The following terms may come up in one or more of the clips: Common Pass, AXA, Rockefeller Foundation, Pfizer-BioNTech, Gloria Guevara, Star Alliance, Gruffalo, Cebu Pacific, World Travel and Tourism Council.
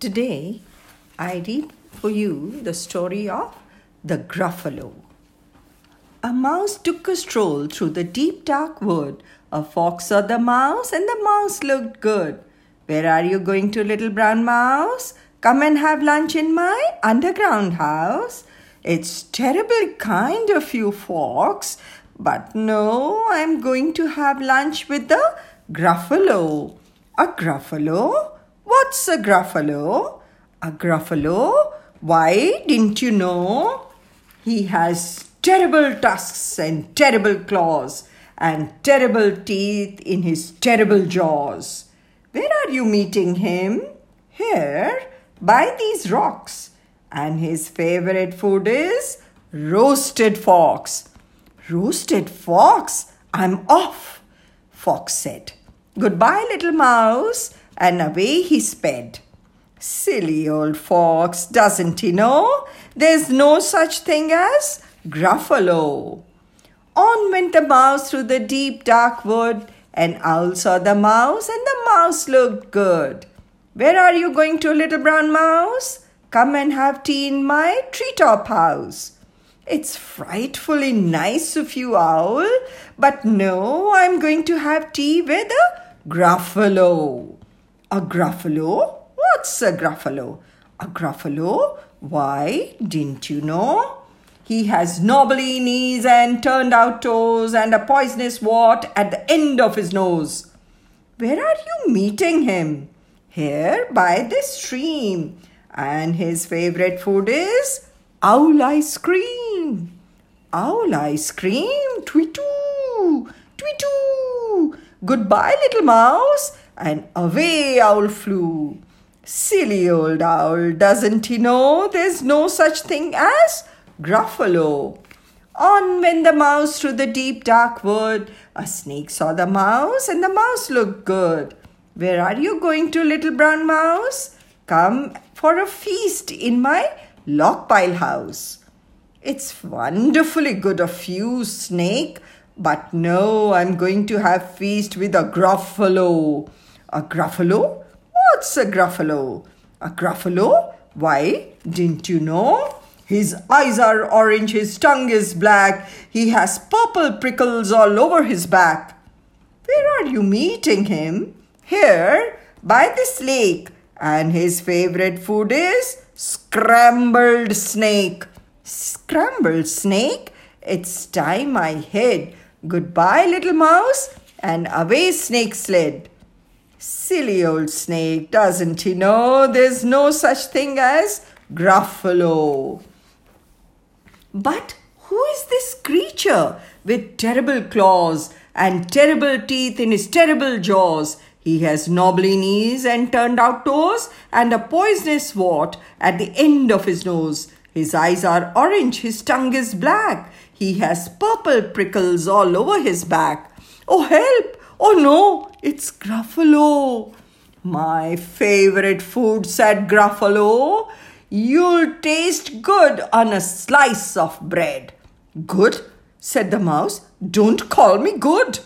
Today, I read for you the story of the Gruffalo. A mouse took a stroll through the deep dark wood. A fox saw the mouse and the mouse looked good. "Where are you going to, little brown mouse? Come and have lunch in my underground house." "It's terribly kind of you, fox, but no, I'm going to have lunch with the Gruffalo." "A Gruffalo? What's a Gruffalo?" "A Gruffalo? Why, didn't you know? He has terrible tusks and terrible claws and terrible teeth in his terrible jaws." "Where are you meeting him?" "Here, by these rocks. And his favorite food is roasted fox." "Roasted fox? I'm off," Fox said. "Goodbye, little mouse," and away he sped. Silly old fox, doesn't he know? There's no such thing as Gruffalo. On went the mouse through the deep dark wood. An owl saw the mouse and the mouse looked good. "Where are you going to, little brown mouse? Come and have tea in my treetop house." "It's frightfully nice of you, owl, but no, I'm going to have tea with a Gruffalo." "A Gruffalo? What's a Gruffalo?" "A Gruffalo? Why, didn't you know? He has knobbly knees and turned out toes and a poisonous wart at the end of his nose." "Where are you meeting him?" "Here, by this stream. And his favorite food is owl ice cream." "Owl ice cream? Tweetoo! Tweetoo! Goodbye, little mouse." And away owl flew. Silly old owl, doesn't he know? There's no such thing as Gruffalo. On went the mouse through the deep dark wood. A snake saw the mouse and the mouse looked good. "Where are you going to, little brown mouse? Come for a feast in my log-pile house." "It's wonderfully good of you, snake, but no, I'm going to have feast with a Gruffalo." "A Gruffalo? What's a Gruffalo?" "A Gruffalo? Why, didn't you know? His eyes are orange, his tongue is black, he has purple prickles all over his back." "Where are you meeting him?" "Here, by this lake. And his favorite food is scrambled snake." "Scrambled snake? It's time I hid. Goodbye, little mouse." And away snake slid. Silly old snake, doesn't he know? There's no such thing as Gruffalo. But who is this creature with terrible claws and terrible teeth in his terrible jaws? He has knobbly knees and turned out toes and a poisonous wart at the end of his nose. His eyes are orange, his tongue is black. He has purple prickles all over his back. "Oh, help! Oh, no! It's Gruffalo." "My favorite food," said Gruffalo. "You'll taste good on a slice of bread." "Good?" said the mouse. "Don't call me good.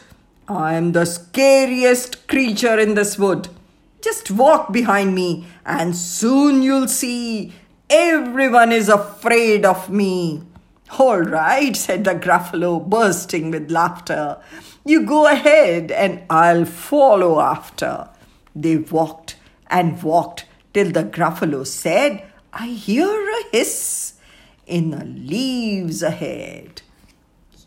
I'm the scariest creature in this wood. Just walk behind me and soon you'll see everyone is afraid of me." "All right," said the Gruffalo, bursting with laughter. "You go ahead and I'll follow after." They walked and walked till the Gruffalo said, "I hear a hiss in the leaves ahead."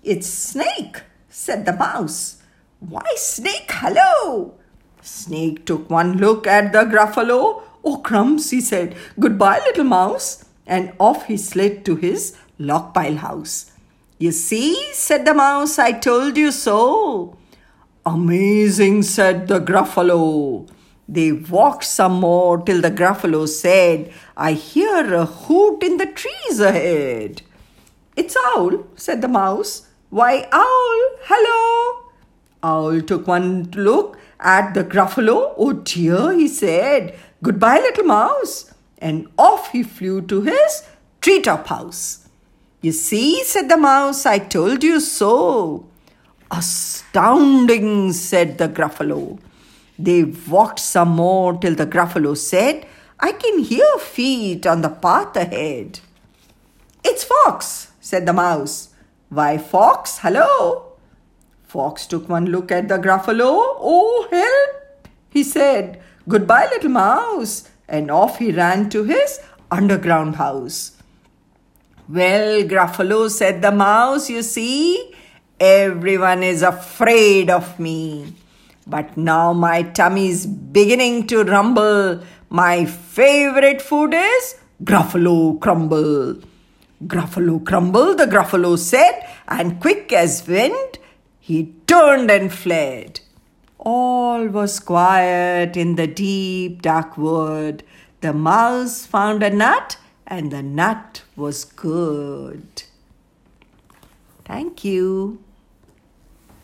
"It's Snake," said the mouse. "Why, Snake, hello!" Snake took one look at the Gruffalo. "Oh, crumbs," he said. "Goodbye, little mouse." And off he slid to his log-pile house. "You see," said the mouse, "I told you so." "Amazing," said the Gruffalo. They walked some more till the Gruffalo said, "I hear a hoot in the trees ahead." "It's Owl," said the mouse. "Why, Owl, hello!" Owl took one look at the Gruffalo. "Oh dear," he said. "Goodbye, little mouse." And off he flew to his treetop house. "You see," said the mouse, "I told you so." "Astounding," said the Gruffalo. They walked some more till the Gruffalo said, I can hear feet on the path ahead. It's Fox, said the mouse. Why, Fox, hello. Fox took one look at the Gruffalo. Oh, help, he said. Goodbye, little mouse. And off he ran to his underground house. Well, Gruffalo, said the mouse, you see, everyone is afraid of me. But now my tummy's beginning to rumble. My favorite food is Gruffalo Crumble. Gruffalo Crumble, the Gruffalo said, and quick as wind, he turned and fled. All was quiet in the deep, dark wood. The mouse found a nut, and the nut was good. Thank you.